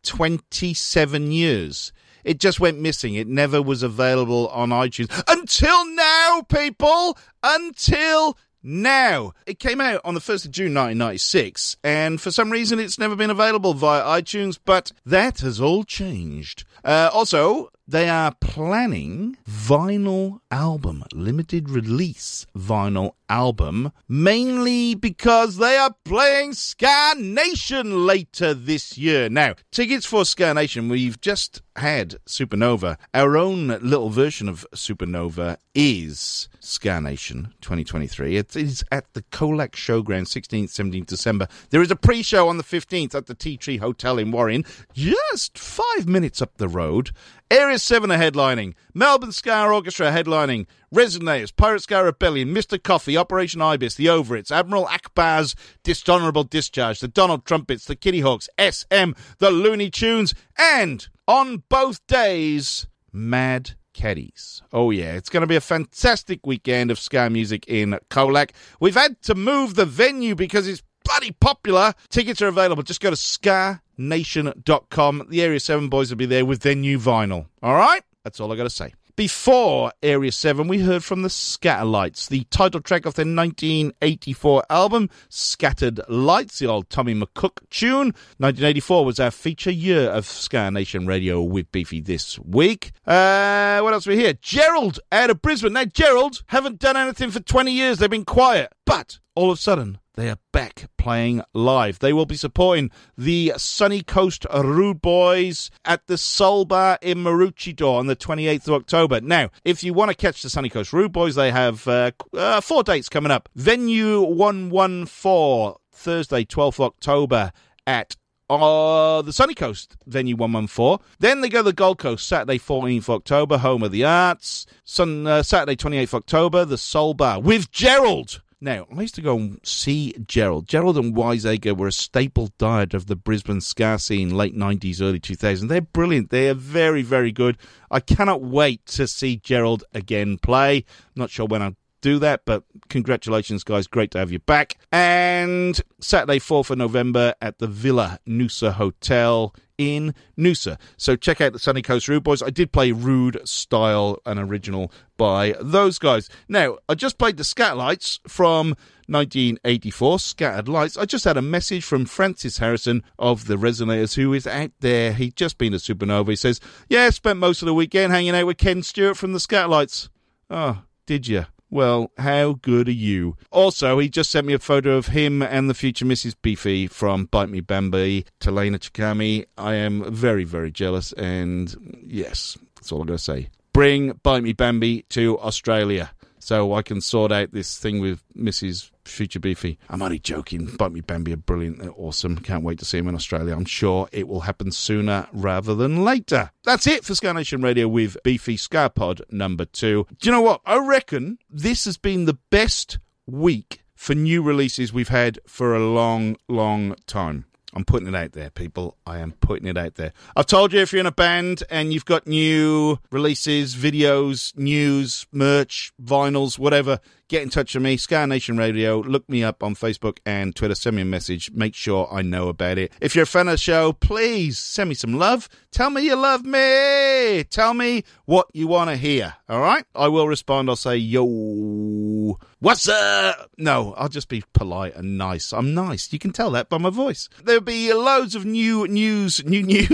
27 years. It just went missing. It never was available on iTunes. Until now, people! Until now, it came out on the 1st of June 1996, and for some reason it's never been available via iTunes, but that has all changed. Also, they are planning limited release vinyl album, mainly because they are playing Ska Nation later this year. Now, tickets for Ska Nation, we've just had Supernova. Our own little version of Supernova is Ska Nation 2023. It is at the Colac Showground, 16th, 17th December. There is a pre-show on the 15th at the Tea Tree Hotel in Warren, just 5 minutes up the road. Area 7 are headlining, Melbourne Ska Orchestra are headlining, Resonators, Pirate Ska Rebellion, Mr. Coffee, Operation Ibis, The Overits, Admiral Akbar's Dishonourable Discharge, The Donald Trumpets, The Kitty Hawks, SM, The Looney Tunes, and on both days, Mad Caddies. Oh yeah, it's going to be a fantastic weekend of ska music in Colac. We've had to move the venue because it's bloody popular. Tickets are available. Just go to skanation.com. The Area 7 boys will be there with their new vinyl. All right? That's all I got to say. Before Area 7, we heard from the Scatterlights, the title track of their 1984 album, Scattered Lights, the old Tommy McCook tune. 1984 was our feature year of Ska Nation Radio with Beefy this week. What else we hear? Gerald out of Brisbane. Now, Gerald haven't done anything for 20 years. They've been quiet. But all of a sudden, they are back playing live. They will be supporting the Sunny Coast Rude Boys at the Soul Bar in Maroochydore on the 28th of October. Now, if you want to catch the Sunny Coast Rude Boys, they have 4 dates coming up. Venue 114, Thursday, 12th of October at the Sunny Coast, venue 114. Then they go to the Gold Coast, Saturday 14th October, Home of the Arts. Saturday 28th October, the Soul Bar with Gerald. Now, I used to go and see Gerald. Gerald and Wiseacre were a staple diet of the Brisbane ska scene, late 90s, early 2000s. They're brilliant. They are very, very good. I cannot wait to see Gerald again play. Not sure when I'll do that, but congratulations, guys. Great to have you baback. And Saturday, 4th of November at the Villa Noosa Hotel in Noosa. So check out the Sunny Coast Rude Boys. I did play Rude Style, an original by those guys. Now, I just played the Scat Lights from 1984, Scattered Lights. I just had a message from Francis Harrison of The Resonators, who is out there. He'd just been a supernova. He says, yeah, spent most of the weekend hanging out with Ken Stewart from the Scat Lights. Oh, did you? Well, how good are you? Also, he just sent me a photo of him and the future Mrs. Beefy from Bite Me Bambi, Talena Chikami. I am very, very jealous, and yes, that's all I'm going to say. Bring Bite Me Bambi to Australia so I can sort out this thing with Mrs. Future Beefy. I'm only joking. Bite Me Bambi are brilliant. They're awesome. Can't wait to see him in Australia. I'm sure it will happen sooner rather than later. That's it for Ska Nation Radio with Beefy Ska Pod number 2. Do you know what? I reckon this has been the best week for new releases we've had for a long, long time. I'm putting it out there, people. I am putting it out there. I've told you, if you're in a band and you've got new releases, videos, news, merch, vinyls, whatever, get in touch with me, Ska Nation Radio. Look me up on Facebook and Twitter. Send me a message. Make sure I know about it. If you're a fan of the show, please send me some love. Tell me you love me. Tell me what you want to hear, all right? I will respond. I'll say, yo, what's up? No, I'll just be polite and nice. I'm nice. You can tell that by my voice. There'll be loads of new news.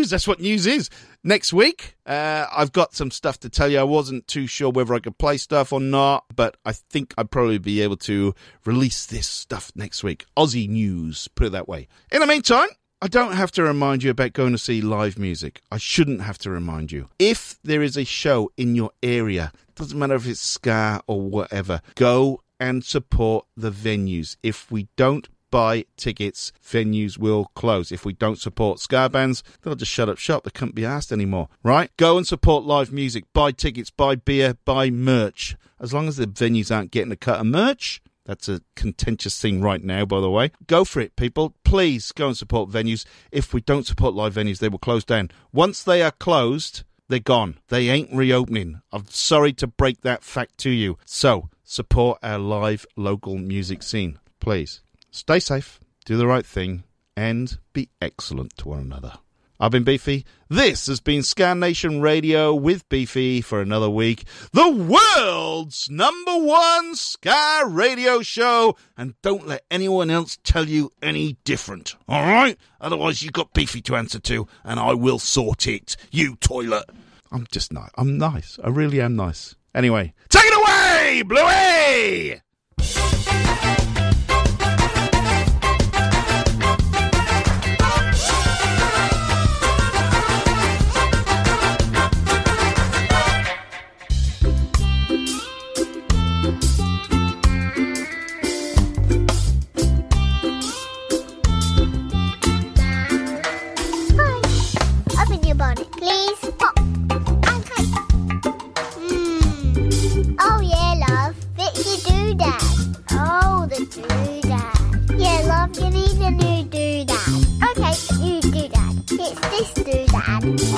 That's what news is. Next week, I've got some stuff to tell you. I wasn't too sure whether I could play stuff or not, but I think I'd probably be able to release this stuff next week. Aussie news, put it that way. In the meantime, I don't have to remind you about going to see live music. I shouldn't have to remind you. If there is a show in your area, doesn't matter if it's ska or whatever, go and support the venues. If we don't buy tickets, venues will close. If we don't support ska bands, they'll just shut up shop. They can't be asked anymore, right? Go and support live music. Buy tickets, buy beer, buy merch. As long as the venues aren't getting a cut of merch, that's a contentious thing right now, by the way. Go for it, people. Please go and support venues. If we don't support live venues, they will close down. Once they are closed, they're gone. They ain't reopening. I'm sorry to break that fact to you. So support our live local music scene, please. Stay safe, do the right thing, and be excellent to one another. I've been Beefy. This has been Ska Nation Radio with Beefy for another week. The world's #1 ska radio show. And don't let anyone else tell you any different. All right? Otherwise, you've got Beefy to answer to, and I will sort it. You toilet. I'm just nice. I'm nice. I really am nice. Anyway, take it away, Bluey!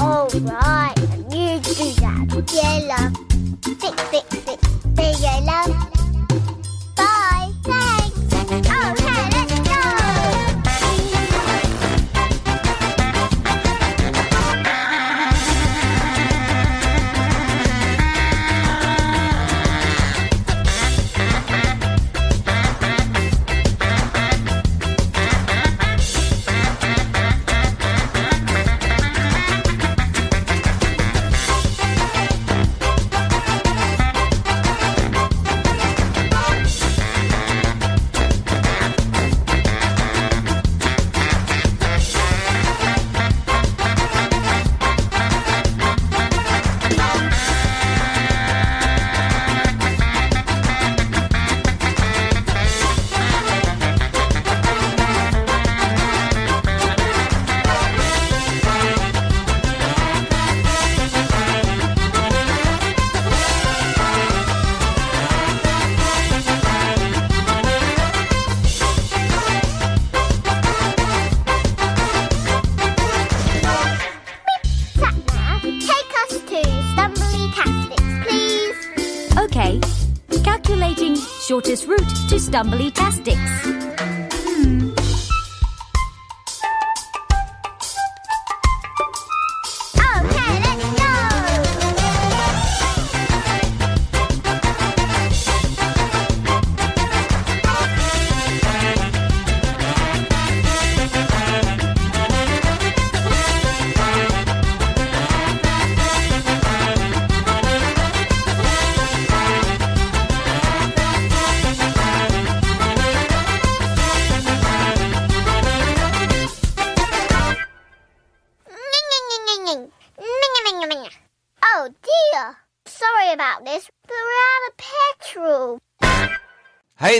Alright, you do that. Yeah, love. Fix. There you go, love. Bye. Thanks. Okay, let's shortest route to Stumbly-tastics. sorry about this, but we're out of petrol. Hey